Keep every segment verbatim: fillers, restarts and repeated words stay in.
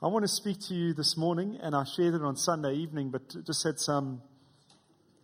I want to speak to you this morning, and I shared it on Sunday evening, but just had some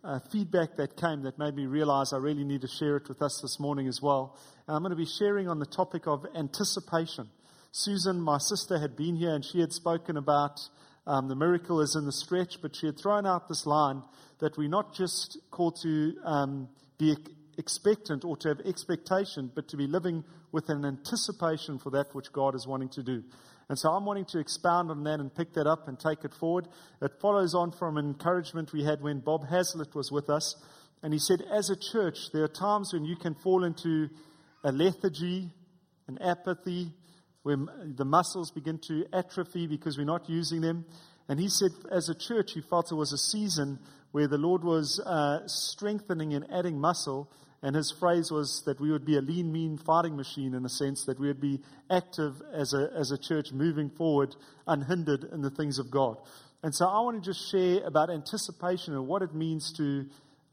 uh, feedback that came that made me realize I really need to share it with us this morning as well. And I'm going to be sharing on the topic of anticipation. Susan, my sister, had been here, and she had spoken about um, the miracle is in the stretch, but she had thrown out this line that we're not just called to um, be expectant or to have expectation, but to be living with an anticipation for that which God is wanting to do. And so I'm wanting to expound on that and pick that up and take it forward. It follows on from an encouragement we had when Bob Hazlett was with us. And he said, as a church, there are times when you can fall into a lethargy, an apathy, where the muscles begin to atrophy because we're not using them. And he said, as a church, he felt it was a season where the Lord was uh, strengthening and adding muscle. And his phrase was that we would be a lean, mean fighting machine, in a sense, that we would be active as a as a church, moving forward, unhindered in the things of God. And so I want to just share about anticipation and what it means to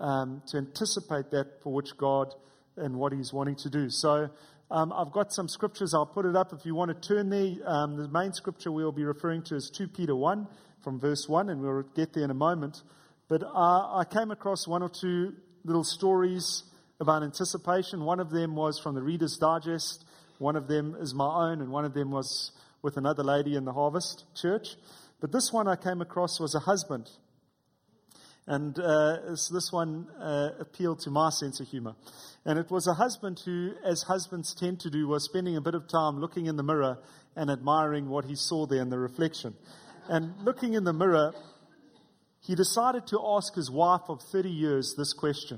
um, to anticipate that for which God and what he's wanting to do. So um, I've got some scriptures. I'll put it up if you want to turn there. Um, the main scripture we'll be referring to is Second Peter one from verse one, and we'll get there in a moment. But uh, I came across one or two little stories about anticipation. One of them was from the Reader's Digest, one of them is my own, and one of them was with another lady in the Harvest Church. But this one I came across was a husband. And uh, this one uh, appealed to my sense of humor. And it was a husband who, as husbands tend to do, was spending a bit of time looking in the mirror and admiring what he saw there in the reflection. And looking in the mirror, he decided to ask his wife of thirty years this question.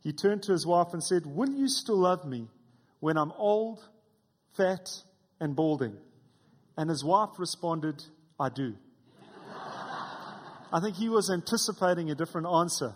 He turned to his wife and said, "Will you still love me when I'm old, fat, and balding?" And his wife responded, "I do." I think he was anticipating a different answer.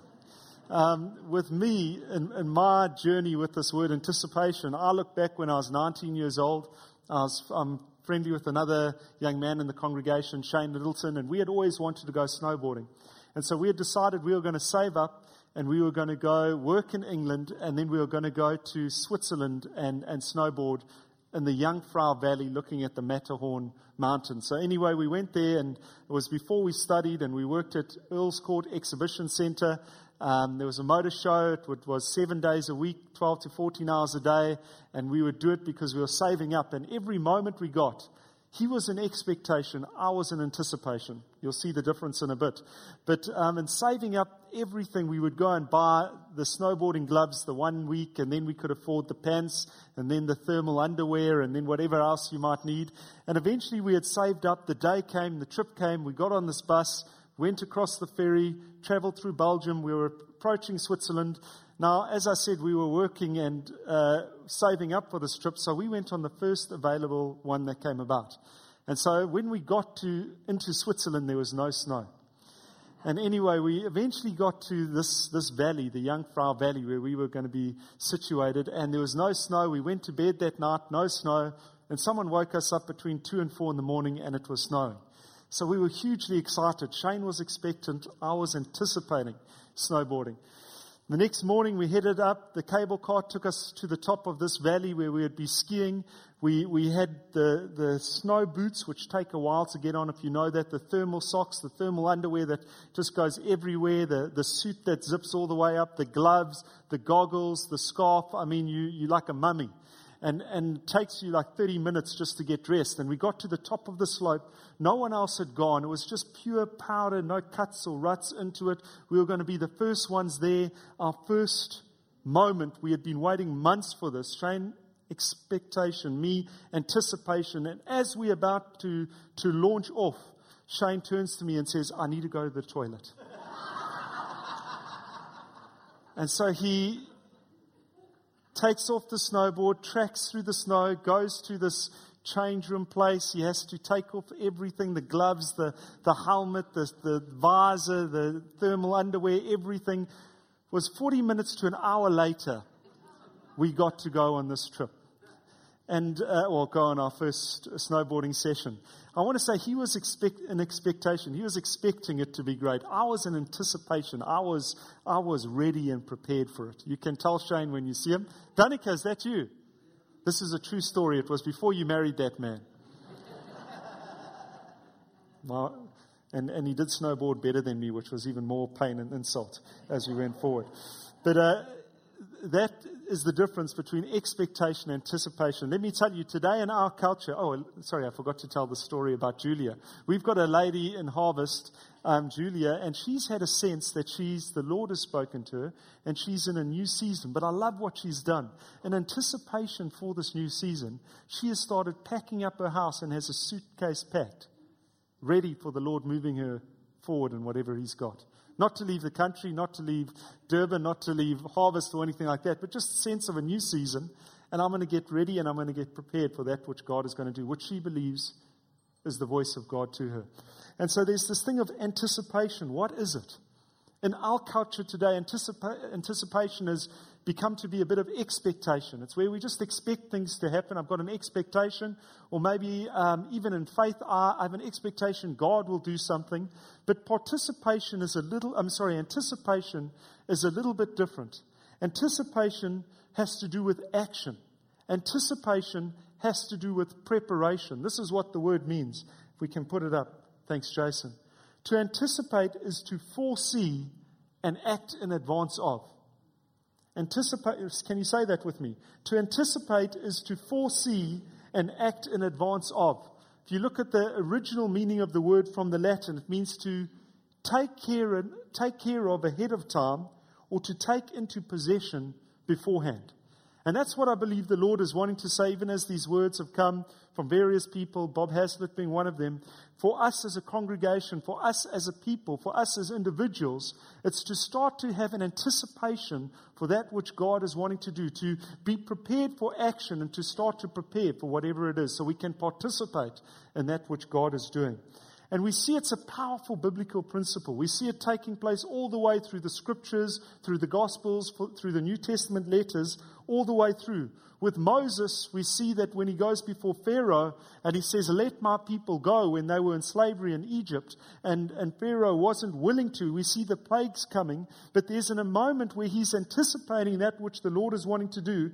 Um, with me, in, in my journey with this word anticipation, I look back when I was nineteen years old. I was, I'm friendly with another young man in the congregation, Shane Littleton, and we had always wanted to go snowboarding. And so we had decided we were going to save up, and we were going to go work in England, and then we were going to go to Switzerland and, and snowboard in the Jungfrau Valley, looking at the Matterhorn Mountain. So anyway, we went there, and it was before we studied, and we worked at Earls Court Exhibition Centre. Um, there was a motor show. It was seven days a week, twelve to fourteen hours a day, and we would do it because we were saving up. And every moment we got, he was in expectation, I was in anticipation. You'll see the difference in a bit. But um, in saving up everything, we would go and buy the snowboarding gloves the one week, and then we could afford the pants, and then the thermal underwear, and then whatever else you might need. And eventually we had saved up. The day came, the trip came, we got on this bus, went across the ferry, travelled through Belgium. We were approaching Switzerland. Now, as I said, we were working and uh, saving up for this trip, so we went on the first available one that came about. And so when we got to into Switzerland, there was no snow. And anyway, we eventually got to this, this valley, the Jungfrau Valley, where we were going to be situated, and there was no snow. We went to bed that night, no snow, and someone woke us up between two and four in the morning, and it was snowing. So we were hugely excited. Shane was expectant. I was anticipating snowboarding. The next morning we headed up. The cable car took us to the top of this valley where we would be skiing. We we had the, the snow boots, which take a while to get on, if you know that, the thermal socks, the thermal underwear that just goes everywhere, the, the suit that zips all the way up, the gloves, the goggles, the scarf. I mean, you, you're like a mummy. And and takes you like thirty minutes just to get dressed. And we got to the top of the slope. No one else had gone. It was just pure powder, no cuts or ruts into it. We were going to be the first ones there. Our first moment. We had been waiting months for this. Shane, expectation. Me, anticipation. And as we're about to, to launch off, Shane turns to me and says, "I need to go to the toilet." And so he takes off the snowboard, tracks through the snow, goes to this change room place. He has to take off everything, the gloves, the, the helmet, the, the visor, the thermal underwear, everything. It was forty minutes to an hour later we got to go on this trip. And, uh, or go on our first snowboarding session. I want to say he was expect in expectation. He was expecting it to be great. I was in anticipation. I was I was ready and prepared for it. You can tell Shane when you see him. "Danica, is that you?" "This is a true story. It was before you married that man." My, and, and he did snowboard better than me, which was even more pain and insult as we went forward. But uh, that is the difference between expectation and anticipation. Let me tell you, today in our culture, oh, sorry, I forgot to tell the story about Julia. We've got a lady in Harvest, um, Julia, and she's had a sense that she's, the Lord has spoken to her, and she's in a new season. But I love what she's done. In anticipation for this new season, she has started packing up her house and has a suitcase packed, ready for the Lord moving her forward in whatever he's got. Not to leave the country, not to leave Durban, not to leave Harvest or anything like that, but just a sense of a new season, and I'm going to get ready and I'm going to get prepared for that which God is going to do, which she believes is the voice of God to her. And so there's this thing of anticipation. What is it? In our culture today, anticipa- anticipation has become to be a bit of expectation. It's where we just expect things to happen. I've got an expectation, or maybe um, even in faith, I have an expectation God will do something. But participation is a little, I'm sorry, anticipation is a little bit different. Anticipation has to do with action. Anticipation has to do with preparation. This is what the word means. If we can put it up. Thanks, Jason. To anticipate is to foresee and act in advance of. Anticipate, can you say that with me? To anticipate is to foresee and act in advance of. If you look at the original meaning of the word from the Latin, it means to take care and take care of ahead of time, or to take into possession beforehand. And that's what I believe the Lord is wanting to say, even as these words have come from various people, Bob Hazlett being one of them. For us as a congregation, for us as a people, for us as individuals, it's to start to have an anticipation for that which God is wanting to do, to be prepared for action and to start to prepare for whatever it is so we can participate in that which God is doing. And we see it's a powerful biblical principle. We see it taking place all the way through the scriptures, through the gospels, through the New Testament letters, all the way through. With Moses, we see that when he goes before Pharaoh and he says, "Let my people go," when they were in slavery in Egypt, and, and Pharaoh wasn't willing to, we see the plagues coming. But there's in a moment where he's anticipating that which the Lord is wanting to do,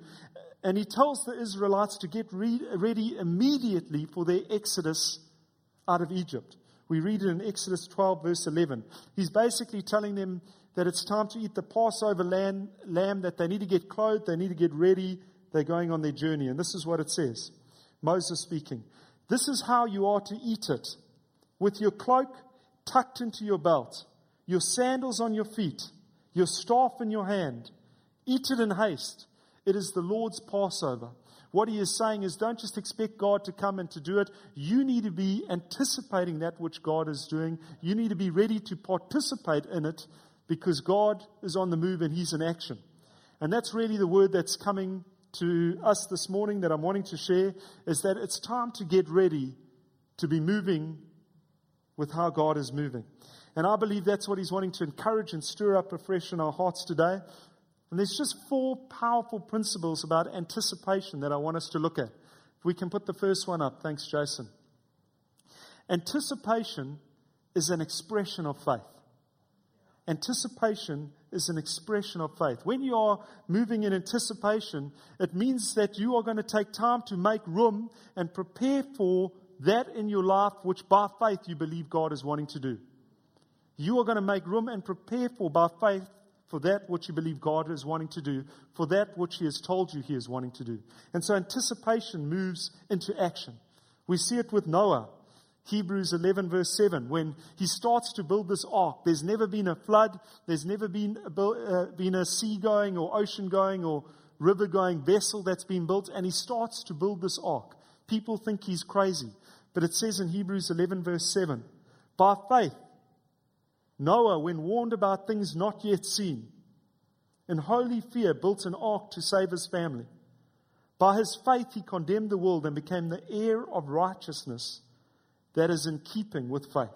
and he tells the Israelites to get re- ready immediately for their exodus out of Egypt. We read it in Exodus twelve, verse eleven. He's basically telling them that it's time to eat the Passover lamb, lamb, that they need to get clothed, they need to get ready, they're going on their journey. And this is what it says, Moses speaking. "This is how you are to eat it, with your cloak tucked into your belt, your sandals on your feet, your staff in your hand. Eat it in haste. It is the Lord's Passover." What he is saying is, don't just expect God to come and to do it. You need to be anticipating that which God is doing. You need to be ready to participate in it, because God is on the move and he's in action. And that's really the word that's coming to us this morning that I'm wanting to share, is that it's time to get ready to be moving with how God is moving. And I believe that's what he's wanting to encourage and stir up afresh in our hearts today. And there's just four powerful principles about anticipation that I want us to look at. If we can put the first one up. Thanks, Jason. Anticipation is an expression of faith. Anticipation is an expression of faith. When you are moving in anticipation, it means that you are going to take time to make room and prepare for that in your life which by faith you believe God is wanting to do. You are going to make room and prepare for by faith for that which you believe God is wanting to do, for that which he has told you he is wanting to do. And so anticipation moves into action. We see it with Noah, Hebrews eleven verse seven, when he starts to build this ark. There's never been a flood, there's never been a, uh, been a sea-going or ocean-going or river-going vessel that's been built, and he starts to build this ark. People think he's crazy, but it says in Hebrews eleven verse seven, "By faith, Noah, when warned about things not yet seen, in holy fear built an ark to save his family. By his faith he condemned the world and became the heir of righteousness that is in keeping with faith."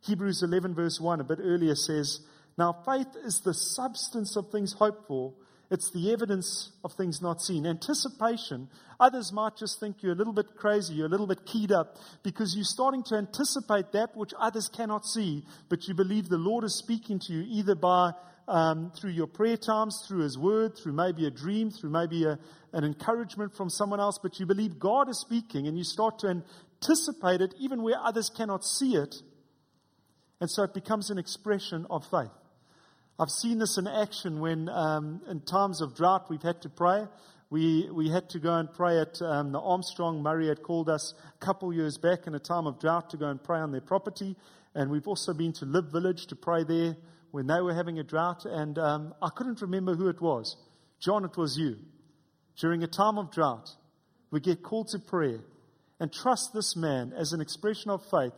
Hebrews eleven verse one a bit earlier says, "Now faith is the substance of things hoped for, it's the evidence of things not seen." Anticipation, others might just think you're a little bit crazy, you're a little bit keyed up, because you're starting to anticipate that which others cannot see, but you believe the Lord is speaking to you either by um, through your prayer times, through his word, through maybe a dream, through maybe a, an encouragement from someone else, but you believe God is speaking, and you start to anticipate it even where others cannot see it. And so it becomes an expression of faith. I've seen this in action when um, in times of drought we've had to pray. We we had to go and pray at um, the Armstrong. Murray had called us a couple years back in a time of drought to go and pray on their property. And we've also been to Live Village to pray there when they were having a drought. And um, I couldn't remember who it was. John, it was you. During a time of drought, we get called to prayer and trust this man as an expression of faith,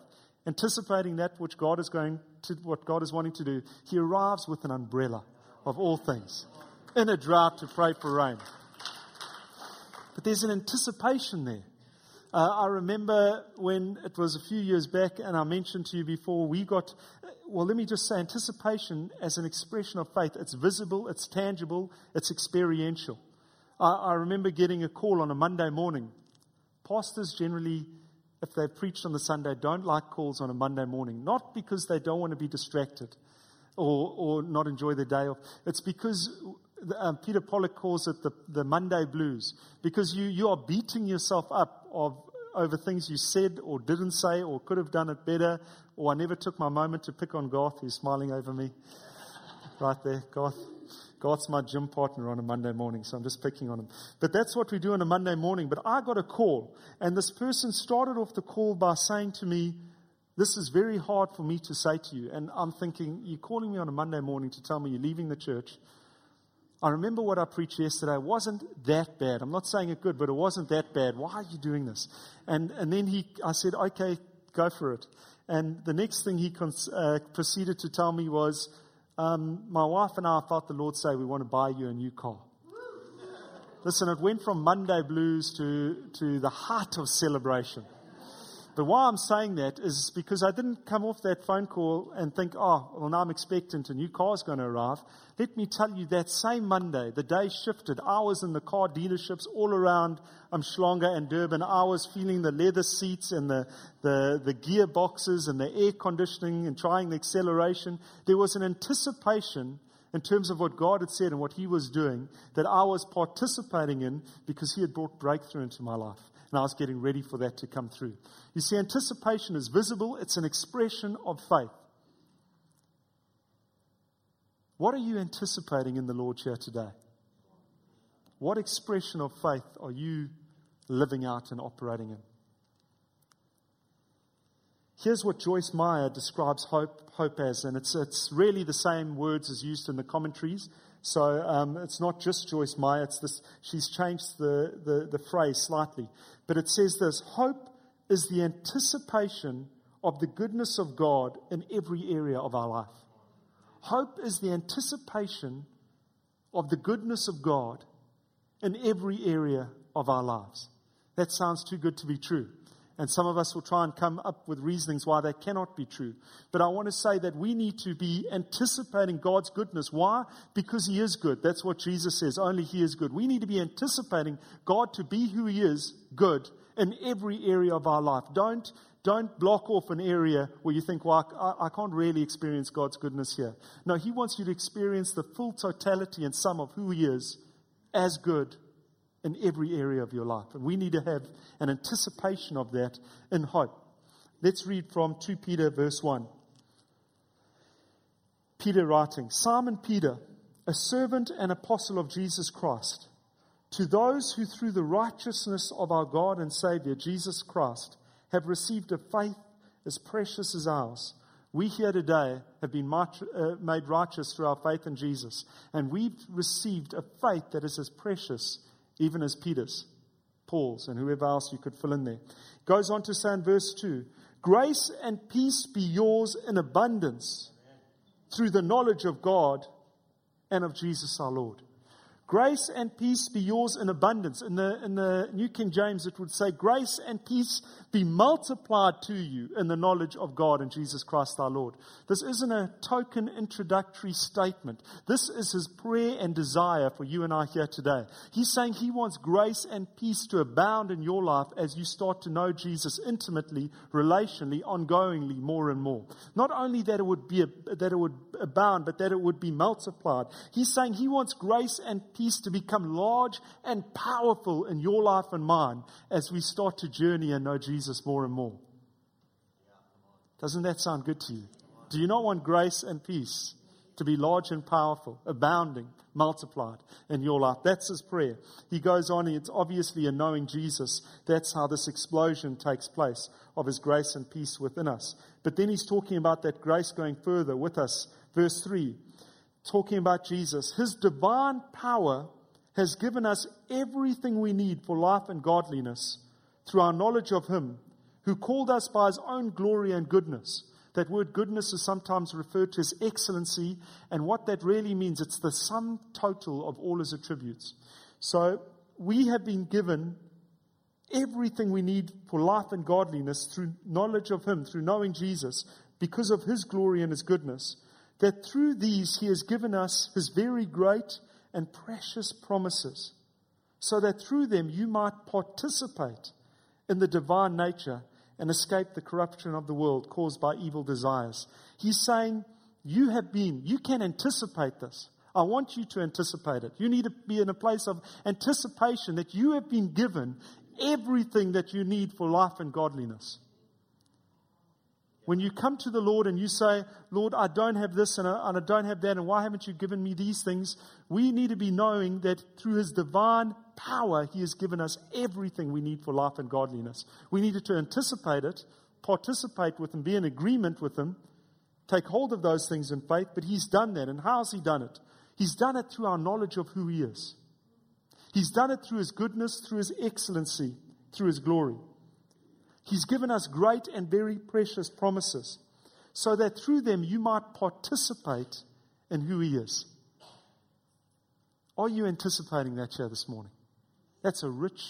anticipating that which God is going to, what God is wanting to do. He arrives with an umbrella of all things in a drought to pray for rain. But there's an anticipation there. Uh, I remember when it was a few years back, and I mentioned to you before, we got, well, let me just say anticipation as an expression of faith. It's visible, it's tangible, it's experiential. I, I remember getting a call on a Monday morning. Pastors generally, if they've preached on the Sunday, don't like calls on a Monday morning. Not because they don't want to be distracted or, or not enjoy the day off. It's because... Um, Peter Pollock calls it the, the Monday blues, because you, you are beating yourself up of over things you said or didn't say or could have done it better, or I never took my moment to pick on Garth, who's smiling over me. Right there, Garth. Garth's my gym partner on a Monday morning, so I'm just picking on him. But that's what we do on a Monday morning. But I got a call, and this person started off the call by saying to me, "This is very hard for me to say to you." And I'm thinking, you're calling me on a Monday morning to tell me you're leaving the church. I remember what I preached yesterday. It wasn't that bad. I'm not saying it good, but it wasn't that bad. Why are you doing this? And and then he, I said, okay, go for it. And the next thing he cons- uh, proceeded to tell me was, um, my wife and I felt the Lord say, we want to buy you a new car. Listen, it went from Monday blues to, to the heart of celebration. But why I'm saying that is because I didn't come off that phone call and think, oh, well, now I'm expectant, a new car's going to arrive. Let me tell you, that same Monday, the day shifted. I was in the car dealerships all around Umhlanga and Durban. I was feeling the leather seats and the, the, the gearboxes and the air conditioning and trying the acceleration. There was an anticipation in terms of what God had said and what he was doing that I was participating in, because he had brought breakthrough into my life. And I was getting ready for that to come through. You see, anticipation is visible. It's an expression of faith. What are you anticipating in the Lord here today? What expression of faith are you living out and operating in? Here's what Joyce Meyer describes hope, hope as, and it's, it's really the same words as used in the commentaries. So um, it's not just Joyce Meyer, it's this, she's changed the, the, the phrase slightly. But it says this: hope is the anticipation of the goodness of God in every area of our life. Hope is the anticipation of the goodness of God in every area of our lives. That sounds too good to be true. And some of us will try and come up with reasonings why that cannot be true. But I want to say that we need to be anticipating God's goodness. Why? Because he is good. That's what Jesus says. Only he is good. We need to be anticipating God to be who he is, good, in every area of our life. Don't don't block off an area where you think, well, I, I can't really experience God's goodness here. No, he wants you to experience the full totality and sum of who he is as good in every area of your life. And we need to have an anticipation of that in hope. Let's read from Second Peter verse one. Peter writing, "Simon Peter, a servant and apostle of Jesus Christ, to those who through the righteousness of our God and Savior, Jesus Christ, have received a faith as precious as ours. We here today have been made righteous through our faith in Jesus, and we've received a faith that is as precious even as Peter's, Paul's, and whoever else you could fill in there." Goes on to say in verse two, "Grace and peace be yours in abundance through the knowledge of God and of Jesus our Lord." Grace and peace be yours in abundance. In the, in the New King James, it would say, "Grace and peace be multiplied to you in the knowledge of God and Jesus Christ our Lord." This isn't a token introductory statement. This is his prayer and desire for you and I here today. He's saying he wants grace and peace to abound in your life as you start to know Jesus intimately, relationally, ongoingly, more and more. Not only that it would be a, that it would abound, but that it would be multiplied. He's saying he wants grace and peace to become large and powerful in your life and mine as we start to journey and know Jesus more and more. Doesn't that sound good to you? Do you not want grace and peace to be large and powerful, abounding, multiplied in your life? That's his prayer. He goes on, and it's obviously in knowing Jesus, that's how this explosion takes place of his grace and peace within us. But then he's talking about that grace going further with us. Verse three, talking about Jesus. His divine power has given us everything we need for life and godliness through our knowledge of him who called us by his own glory and goodness. That word goodness is sometimes referred to as excellency, and what that really means, it's the sum total of all his attributes. So we have been given everything we need for life and godliness through knowledge of him, through knowing Jesus, because of his glory and his goodness, that through these he has given us his very great and precious promises, so that through them you might participate in the divine nature and escape the corruption of the world caused by evil desires. He's saying, you have been, you can anticipate this. I want you to anticipate it. You need to be in a place of anticipation that you have been given everything that you need for life and godliness. When you come to the Lord and you say, Lord, I don't have this and I, and I don't have that, and why haven't you given me these things? We need to be knowing that through his divine power, he has given us everything we need for life and godliness. We needed to anticipate it, participate with him, be in agreement with him, take hold of those things in faith, but he's done that. And how has he done it? He's done it through our knowledge of who he is. He's done it through his goodness, through his excellency, through his glory. He's given us great and very precious promises, so that through them you might participate in who he is. Are you anticipating that here this morning? That's a rich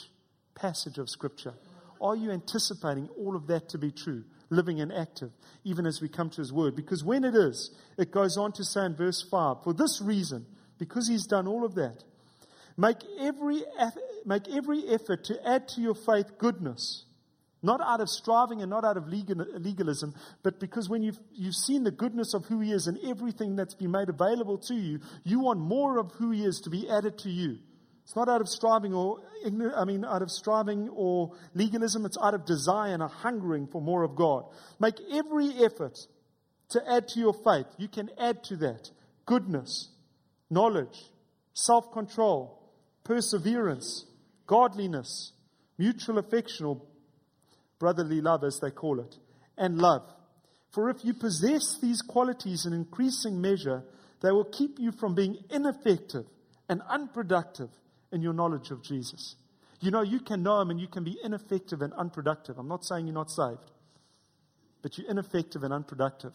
passage of Scripture. Are you anticipating all of that to be true, living and active, even as we come to his word? Because when it is, it goes on to say in verse five, for this reason, because he's done all of that, make every make every effort to add to your faith goodness. Not out of striving and not out of legalism, but because when you've, you've seen the goodness of who he is and everything that's been made available to you, you want more of who he is to be added to you. It's not out of striving or I mean, out of striving or legalism. It's out of desire and a hungering for more of God. Make every effort to add to your faith. You can add to that goodness, knowledge, self-control, perseverance, godliness, mutual affection, or brotherly love, as they call it, and love. For if you possess these qualities in increasing measure, they will keep you from being ineffective and unproductive in your knowledge of Jesus. You know, you can know him and you can be ineffective and unproductive. I'm not saying you're not saved, but you're ineffective and unproductive.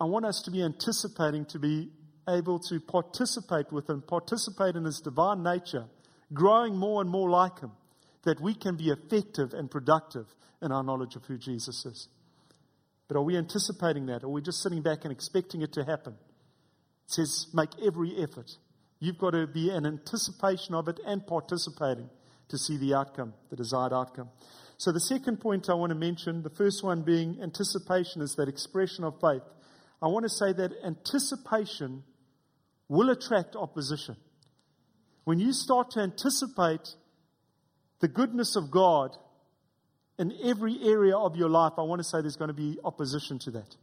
I want us to be anticipating to be able to participate with him, participate in his divine nature, growing more and more like him, that we can be effective and productive in our knowledge of who Jesus is. But are we anticipating that? Or are we just sitting back and expecting it to happen? It says, make every effort. You've got to be in anticipation of it and participating to see the outcome, the desired outcome. So the second point I want to mention, the first one being anticipation is that expression of faith. I want to say that anticipation will attract opposition. When you start to anticipate the goodness of God in every area of your life, I want to say there's going to be opposition to that.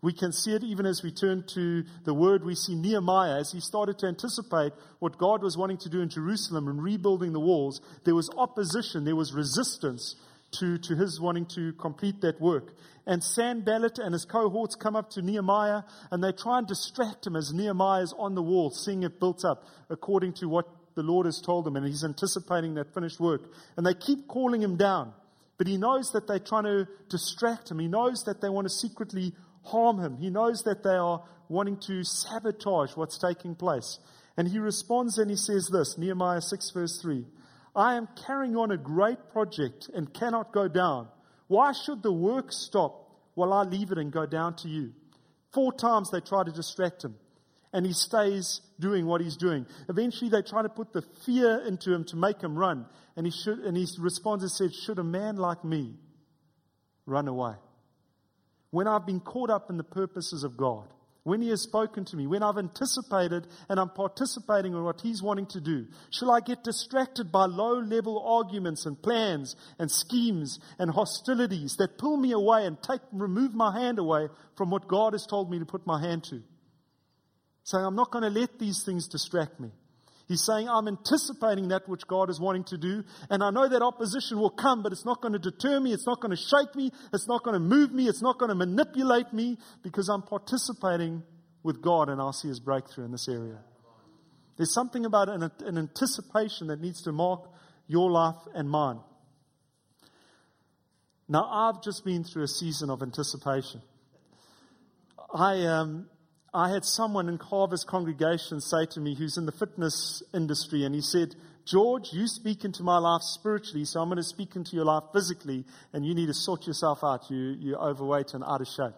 We can see it even as we turn to the word. We see Nehemiah, as he started to anticipate what God was wanting to do in Jerusalem and rebuilding the walls, there was opposition, there was resistance to, to his wanting to complete that work. And Sanballat and his cohorts come up to Nehemiah, and they try and distract him as Nehemiah is on the wall, seeing it built up according to what the Lord has told him, and he's anticipating that finished work. And they keep calling him down, but he knows that they're trying to distract him. He knows that they want to secretly harm him. He knows that they are wanting to sabotage what's taking place. And he responds and he says this, Nehemiah six verse three, I am carrying on a great project and cannot go down. Why should the work stop while I leave it and go down to you? Four times they try to distract him, and he stays doing what he's doing. Eventually, they try to put the fear into him to make him run. And he should, and he responds and says, should a man like me run away? when I've been caught up in the purposes of God, when he has spoken to me, when I've anticipated and I'm participating in what he's wanting to do? Shall I get distracted by low-level arguments and plans and schemes and hostilities that pull me away and take, remove my hand away from what God has told me to put my hand to? So I'm not going to let these things distract me. He's saying, I'm anticipating that which God is wanting to do, and I know that opposition will come, but it's not going to deter me, it's not going to shake me, it's not going to move me, it's not going to manipulate me, because I'm participating with God, and I'll see his breakthrough in this area. There's something about an, an anticipation that needs to mark your life and mine. Now, I've just been through a season of anticipation. I um. I had someone in Harvest congregation say to me, who's in the fitness industry, and he said, George, you speak into my life spiritually, so I'm going to speak into your life physically, and you need to sort yourself out. You, you're overweight and out of shape.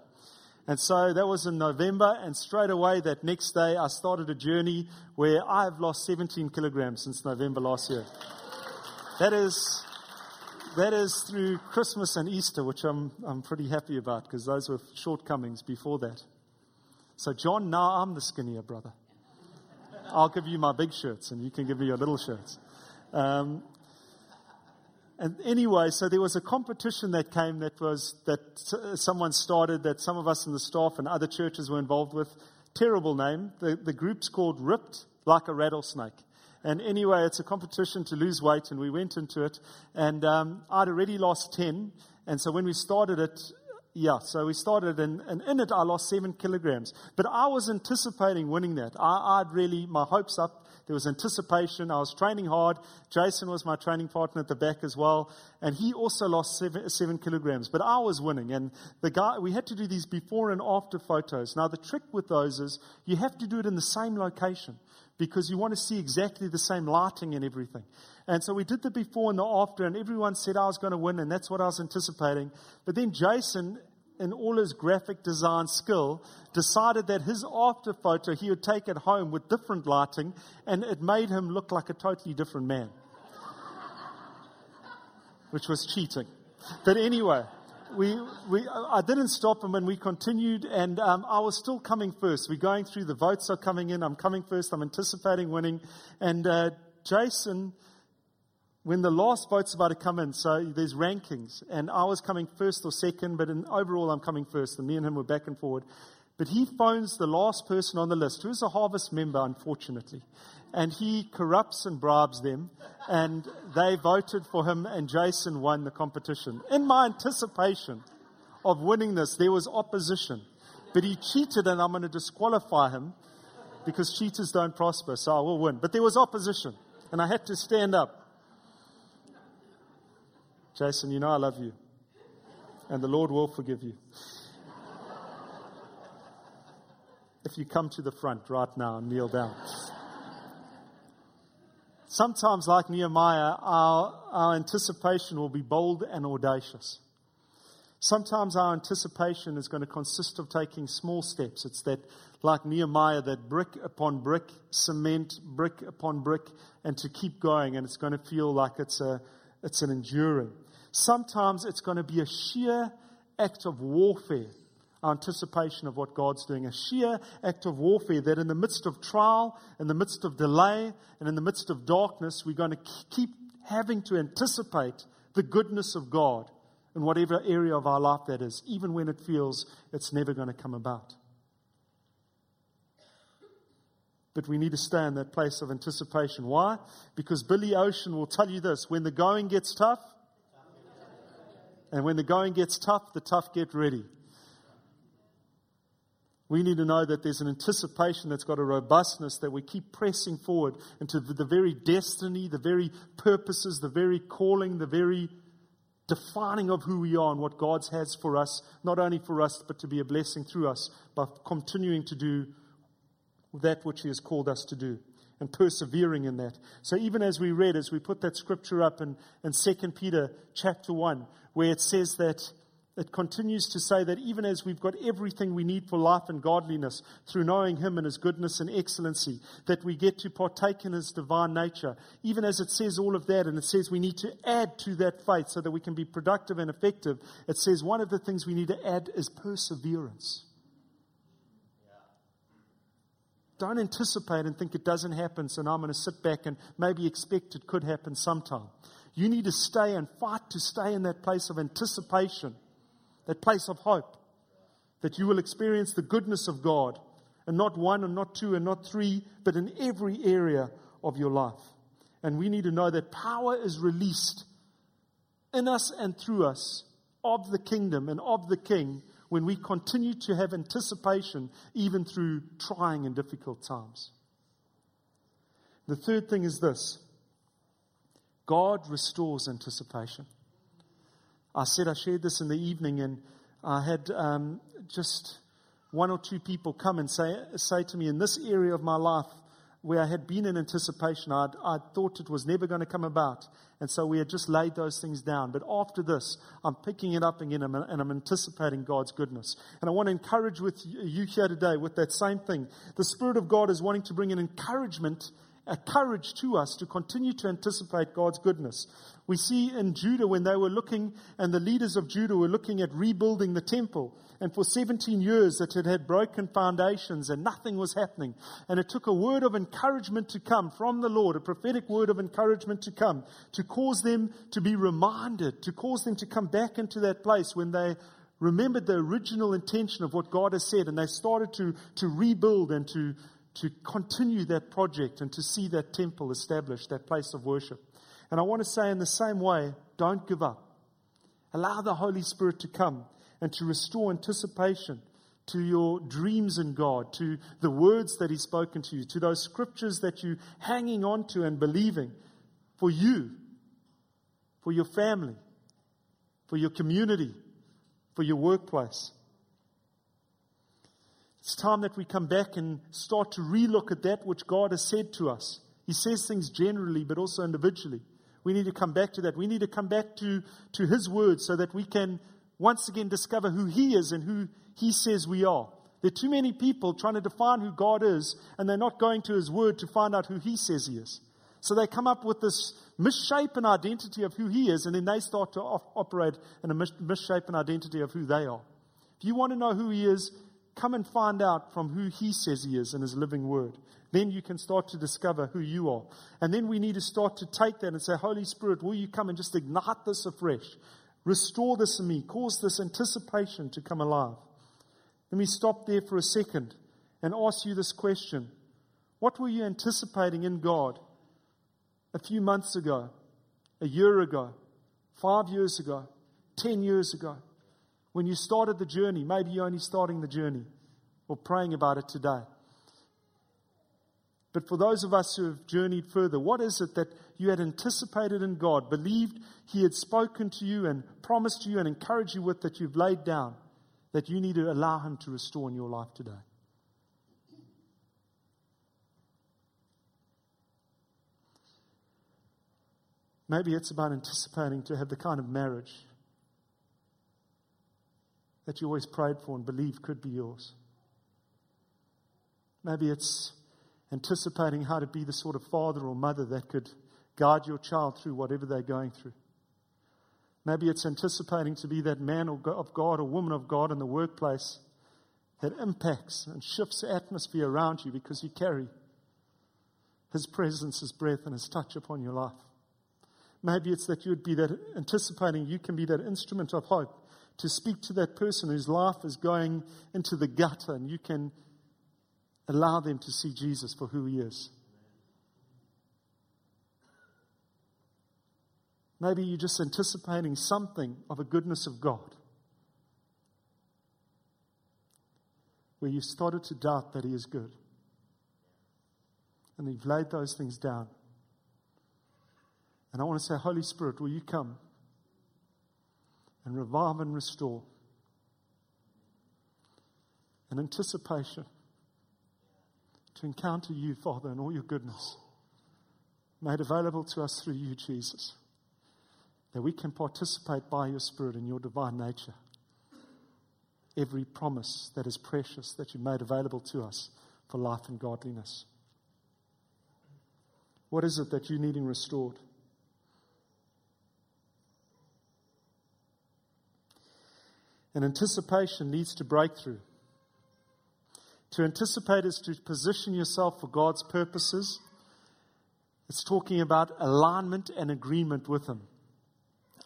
And so that was in November, and straight away that next day I started a journey where I've lost seventeen kilograms since November last year. That is... That is through Christmas and Easter, which I'm, I'm pretty happy about, because those were shortcomings before that. So, John, now I'm the skinnier brother. I'll give you my big shirts, and you can give me your little shirts. Um, and anyway, so there was a competition that came that was that someone started, that some of us in the staff and other churches were involved with. Terrible name. The, the group's called Ripped Like a Rattlesnake. And anyway, it's a competition to lose weight, and we went into it. And um, I'd already lost ten, and so when we started it, Yeah, so we started, and, and in it I lost seven kilograms. But I was anticipating winning that. I, I'd really, my hopes up, there was anticipation, I was training hard. Jason was my training partner at the back as well, and he also lost seven, seven kilograms. But I was winning, and the guy, we had to do these before and after photos. Now the trick with those is you have to do it in the same location, because you want to see exactly the same lighting and everything. And so we did the before and the after, and everyone said I was going to win, and that's what I was anticipating. But then Jason, in all his graphic design skill, decided that his after photo he would take it home with different lighting, and it made him look like a totally different man, which was cheating. But anyway... We, we, I didn't stop, and when we continued, and um, I was still coming first. We're going through, the votes are coming in, I'm coming first, I'm anticipating winning. And uh, Jason, when the last vote's about to come in, so there's rankings, and I was coming first or second, but in, overall I'm coming first, and me and him were back and forward. But he phones the last person on the list, who is a Harvest member, unfortunately. And he corrupts and bribes them. And they voted for him, and Jason won the competition. In my anticipation of winning this, there was opposition. But he cheated, and I'm going to disqualify him, because cheaters don't prosper, so I will win. But there was opposition, and I had to stand up. Jason, you know I love you, and the Lord will forgive you. If you come to the front right now and kneel down. Sometimes, like Nehemiah, our, our anticipation will be bold and audacious. Sometimes our anticipation is going to consist of taking small steps. It's that, like Nehemiah, that brick upon brick, cement, brick upon brick, and to keep going, and it's going to feel like it's a, it's an enduring. Sometimes it's going to be a sheer act of warfare. Our anticipation of what God's doing, a sheer act of warfare, that in the midst of trial, in the midst of delay, and in the midst of darkness, we're going to keep having to anticipate the goodness of God in whatever area of our life that is, even when it feels it's never going to come about. But we need to stay in that place of anticipation. Why? Because Billy Ocean will tell you this, when the going gets tough, and when the going gets tough, the tough get ready. We need to know that there's an anticipation that's got a robustness, that we keep pressing forward into the very destiny, the very purposes, the very calling, the very defining of who we are and what God has for us, not only for us, but to be a blessing through us by continuing to do that which he has called us to do and persevering in that. So even as we read, as we put that scripture up in, in Second Peter chapter one, where it says that It continues to say that even as we've got everything we need for life and godliness through knowing him and his goodness and excellency, that we get to partake in his divine nature. Even as it says all of that, and it says we need to add to that faith so that we can be productive and effective, it says one of the things we need to add is perseverance. Don't anticipate and think it doesn't happen, so now I'm going to sit back and maybe expect it could happen sometime. You need to stay and fight to stay in that place of anticipation, that place of hope, that you will experience the goodness of God, and not one and not two and not three, but in every area of your life. And we need to know that power is released in us and through us of the kingdom and of the King when we continue to have anticipation even through trying and difficult times. The third thing is this: God restores anticipation. I said I shared this in the evening, and I had um, just one or two people come and say say to me, in this area of my life where I had been in anticipation, I'd, I thought it was never going to come about. And so we had just laid those things down. But after this, I'm picking it up again, and I'm, and I'm anticipating God's goodness. And I want to encourage with you here today with that same thing. The Spirit of God is wanting to bring an encouragement A courage to us to continue to anticipate God's goodness. We see in Judah when they were looking, and the leaders of Judah were looking at rebuilding the temple. And for seventeen years it had had broken foundations and nothing was happening. And it took a word of encouragement to come from the Lord, a prophetic word of encouragement to come, to cause them to be reminded, to cause them to come back into that place when they remembered the original intention of what God has said. And they started to, to rebuild and to to continue that project and to see that temple established, that place of worship. And I want to say in the same way, don't give up. Allow the Holy Spirit to come and to restore anticipation to your dreams in God, to the words that He's spoken to you, to those scriptures that you're hanging on to and believing for you, for your family, for your community, for your workplace. It's time that we come back and start to relook at that which God has said to us. He says things generally, but also individually. We need to come back to that. We need to come back to, to His Word so that we can once again discover who He is and who He says we are. There are too many people trying to define who God is, and they're not going to His Word to find out who He says He is. So they come up with this misshapen identity of who He is, and then they start to op- operate in a mis- misshapen identity of who they are. If you want to know who He is, come and find out from who He says He is in His living Word. Then you can start to discover who you are. And then we need to start to take that and say, Holy Spirit, will you come and just ignite this afresh? Restore this in me. Cause this anticipation to come alive. Let me stop there for a second and ask you this question. What were you anticipating in God a few months ago, a year ago, five years ago, ten years ago? When you started the journey, maybe you're only starting the journey or praying about it today. But for those of us who have journeyed further, what is it that you had anticipated in God, believed He had spoken to you and promised to you and encouraged you with, that you've laid down, that you need to allow Him to restore in your life today? Maybe it's about anticipating to have the kind of marriage that you always prayed for and believed could be yours. Maybe it's anticipating how to be the sort of father or mother that could guide your child through whatever they're going through. Maybe it's anticipating to be that man of God or woman of God in the workplace that impacts and shifts the atmosphere around you because you carry His presence, His breath, and His touch upon your life. Maybe it's that you'd be that anticipating you can be that instrument of hope to speak to that person whose life is going into the gutter, and you can allow them to see Jesus for who He is. Maybe you're just anticipating something of the goodness of God, where you've started to doubt that He is good. And you've laid those things down. And I want to say, Holy Spirit, will you come and revive and restore an anticipation to encounter you, Father, and all your goodness made available to us through you, Jesus, that we can participate by your Spirit in your divine nature every promise that is precious that you made available to us for life and godliness. What is it that you're needing restored? And anticipation leads to breakthrough. To anticipate is to position yourself for God's purposes. It's talking about alignment and agreement with Him.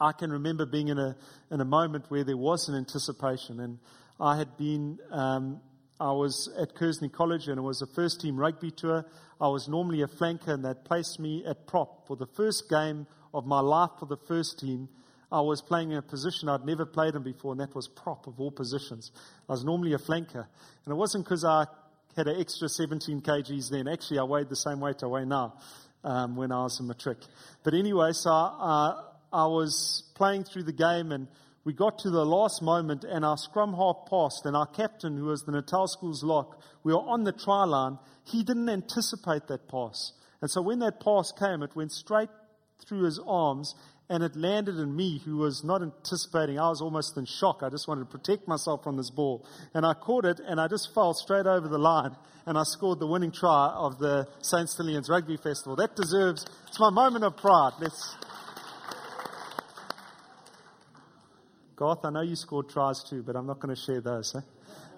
I can remember being in a in a moment where there was an anticipation, and I had been, um, I was at Kersney College, and it was a first team rugby tour. I was normally a flanker, and they'd placed me at prop for the first game of my life for the first team. I was playing in a position I'd never played in before, and that was prop of all positions. I was normally a flanker, and it wasn't because I had an extra seventeen kilograms then. Actually, I weighed the same weight I weigh now um, when I was in matric. But anyway, so I... I I was playing through the game, and we got to the last moment, and our scrum half passed, and our captain, who was the Natal School's lock, we were on the try line. He didn't anticipate that pass. And so when that pass came, it went straight through his arms, and it landed in me, who was not anticipating. I was almost in shock. I just wanted to protect myself from this ball. And I caught it, and I just fell straight over the line, and I scored the winning try of the Saint Stillian's Rugby Festival. That deserves, it's my moment of pride. Let's... Garth, I know you scored tries too, but I'm not going to share those. Eh?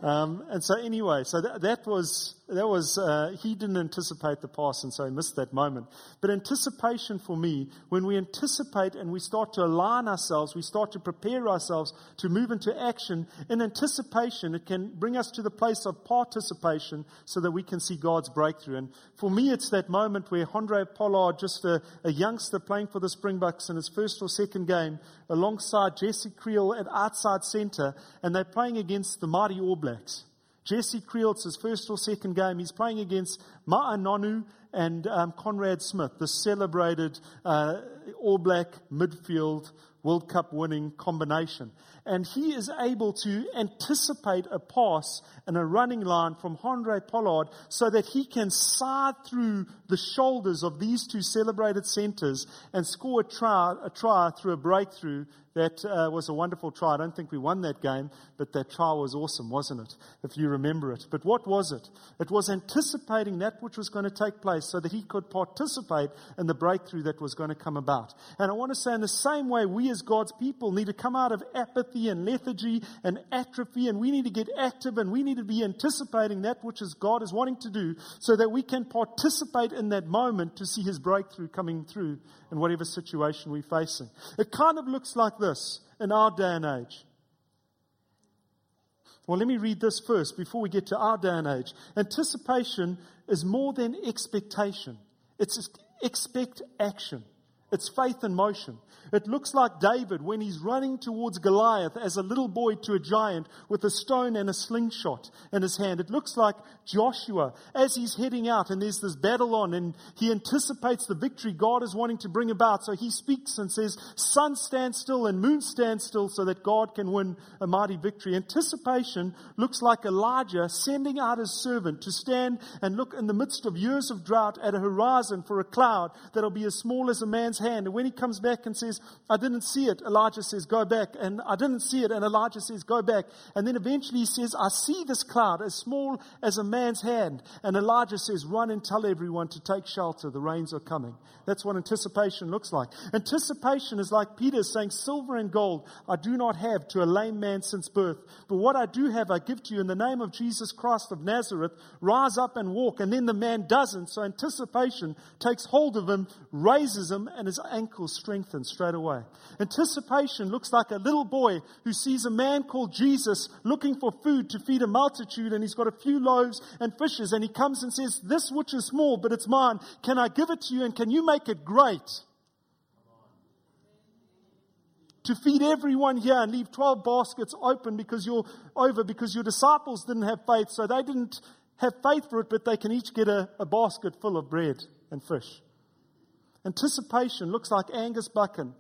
Um, and so anyway, so that, that was, that was uh, he didn't anticipate the pass, and so he missed that moment. But anticipation for me, when we anticipate and we start to align ourselves, we start to prepare ourselves to move into action. In anticipation, it can bring us to the place of participation so that we can see God's breakthrough. And for me, it's that moment where Handré Pollard, just a, a youngster playing for the Springboks in his first or second game, alongside Jesse Creel at outside centre, and they're playing against the mighty All Blacks. Jesse Creel, it's his first or second game, he's playing against Ma'a Nonu and um, Conrad Smith, the celebrated uh, All Black midfield World Cup winning combination. And he is able to anticipate a pass and a running line from Handré Pollard so that he can side through the shoulders of these two celebrated centres and score a try, a try through a breakthrough that uh, was a wonderful try. I don't think we won that game, but that try was awesome, wasn't it? If you remember it. But what was it? It was anticipating that which was going to take place so that he could participate in the breakthrough that was going to come about. And I want to say, in the same way, we as God's people need to come out of apathy and lethargy and atrophy, and we need to get active, and we need to be anticipating that which is God is wanting to do so that we can participate in that moment to see His breakthrough coming through in whatever situation we're facing. It kind of looks like this in our day and age. Well, let me read this first before we get to our day and age. Anticipation is more than expectation. It's expect action. It's faith in motion. It looks like David when he's running towards Goliath as a little boy to a giant with a stone and a slingshot in his hand. It looks like Joshua as he's heading out and there's this battle on, and he anticipates the victory God is wanting to bring about. So he speaks and says, "Sun, stand still, and moon, stand still," so that God can win a mighty victory. Anticipation looks like Elijah sending out his servant to stand and look in the midst of years of drought at a horizon for a cloud that'll be as small as a man's hand. And when he comes back and says, "I didn't see it," Elijah says, "Go back." And "I didn't see it," and Elijah says, "Go back." And then eventually he says, "I see this cloud as small as a man's hand." And Elijah says, "Run and tell everyone to take shelter. The rains are coming." That's what anticipation looks like. Anticipation is like Peter saying, "Silver and gold I do not have, to a lame man since birth. But what I do have I give to you. In the name of Jesus Christ of Nazareth, rise up and walk." And then the man doesn't. So anticipation takes hold of him, raises him, and his ankles strengthen straight away. Anticipation looks like a little boy who sees a man called Jesus looking for food to feed a multitude, and he's got a few loaves and fishes, and he comes and says, "This which is small, but it's mine. Can I give it to you, and can you make it great? To feed everyone here, and leave twelve baskets open because you're over, because your disciples didn't have faith, so they didn't have faith for it, but they can each get a, a basket full of bread and fish." Anticipation looks like Angus Buchan,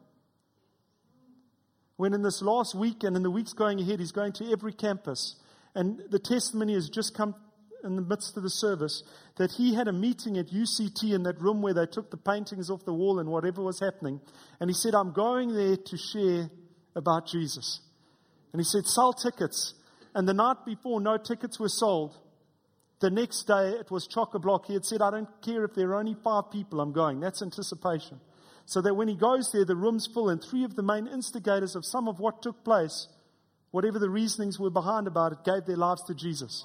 when in this last week and in the weeks going ahead, he's going to every campus, and the testimony has just come in the midst of the service that he had a meeting at U C T in that room where they took the paintings off the wall and whatever was happening, and he said, "I'm going there to share about Jesus." And he said, "Sell tickets." and the night before no tickets were sold. The next day it was chock-a-block. He had said, I don't care if there are only five people, I'm going. That's anticipation. So that when he goes there, the room's full, and three of the main instigators of some of what took place, whatever the reasonings were behind about it, gave their lives to Jesus.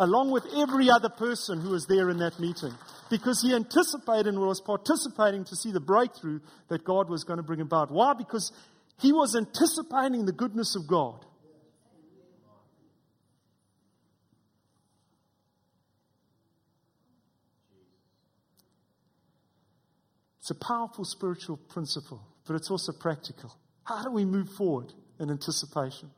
Along with every other person who was there in that meeting. Because he anticipated and was participating to see the breakthrough that God was going to bring about. Why? Because he was anticipating the goodness of God. It's a powerful spiritual principle, but it's also practical. How do we move forward in anticipation?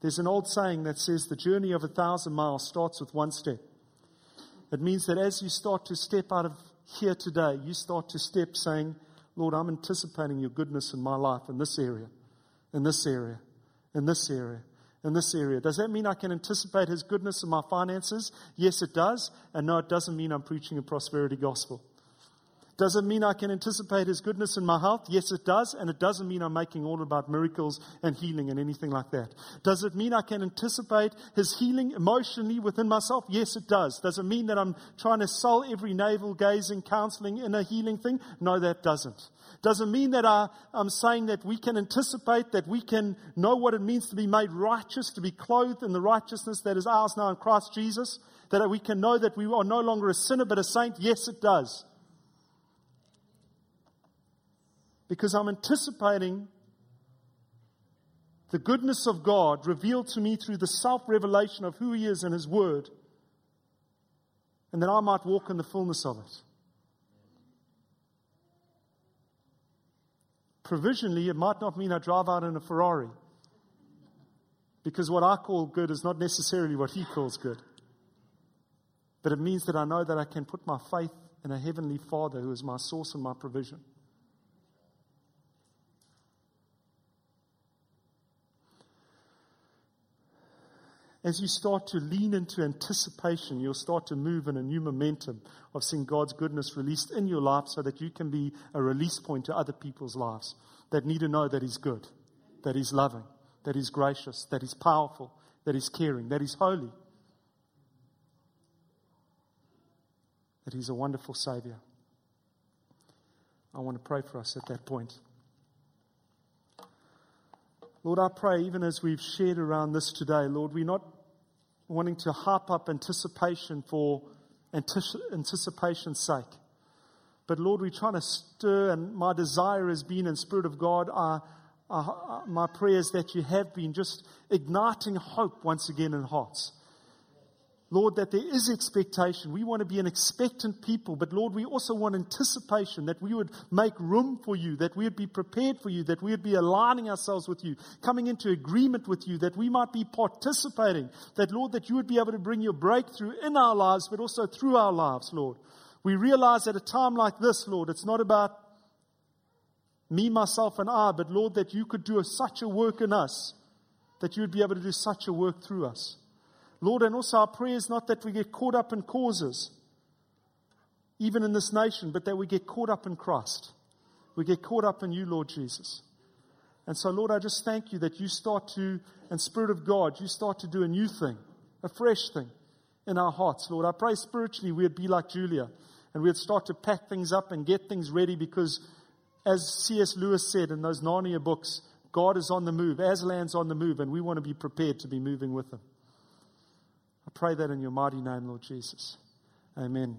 There's an old saying that says the journey of a thousand miles starts with one step. It means that as you start to step out of here today, you start to step saying, Lord, I'm anticipating your goodness in my life, in this area, in this area, in this area, in this area. Does that mean I can anticipate his goodness in my finances? Yes, it does. And no, it doesn't mean I'm preaching a prosperity gospel. Does it mean I can anticipate his goodness in my health? Yes, it does. And it doesn't mean I'm making all about miracles and healing and anything like that. Does it mean I can anticipate his healing emotionally within myself? Yes, it does. Does it mean that I'm trying to sell every navel-gazing, counseling, inner healing thing? No, that doesn't. Does it mean that I, I'm saying that we can anticipate, that we can know what it means to be made righteous, to be clothed in the righteousness that is ours now in Christ Jesus? That we can know that we are no longer a sinner but a saint? Yes, it does. Because I'm anticipating the goodness of God revealed to me through the self-revelation of who He is and His Word. And that I might walk in the fullness of it. Provisionally, it might not mean I drive out in a Ferrari. Because what I call good is not necessarily what He calls good. But it means that I know that I can put my faith in a heavenly Father who is my source and my provision. As you start to lean into anticipation, you'll start to move in a new momentum of seeing God's goodness released in your life so that you can be a release point to other people's lives that need to know that He's good, that He's loving, that He's gracious, that He's powerful, that He's caring, that He's holy, that He's a wonderful Savior. I want to pray for us at that point. Lord, I pray even as we've shared around this today, Lord, we're not wanting to harp up anticipation for anticipation's sake. But Lord, we're trying to stir, and my desire has been, in Spirit of God, I, I, my prayers that you have been just igniting hope once again in hearts. Lord, that there is expectation. We want to be an expectant people, but Lord, we also want anticipation, that we would make room for you, that we would be prepared for you, that we would be aligning ourselves with you, coming into agreement with you, that we might be participating, that Lord, that you would be able to bring your breakthrough in our lives, but also through our lives, Lord. We realize at a time like this, Lord, it's not about me, myself, and I, but Lord, that you could do such a work in us, that you would be able to do such a work through us. Lord, and also our prayer is not that we get caught up in causes, even in this nation, but that we get caught up in Christ. We get caught up in you, Lord Jesus. And so, Lord, I just thank you that you start to, and Spirit of God, you start to do a new thing, a fresh thing in our hearts, Lord. I pray spiritually we'd be like Julia, and we'd start to pack things up and get things ready because, as C S Lewis said in those Narnia books, God is on the move, Aslan's on the move, and we want to be prepared to be moving with him. I pray that in your mighty name, Lord Jesus. Amen.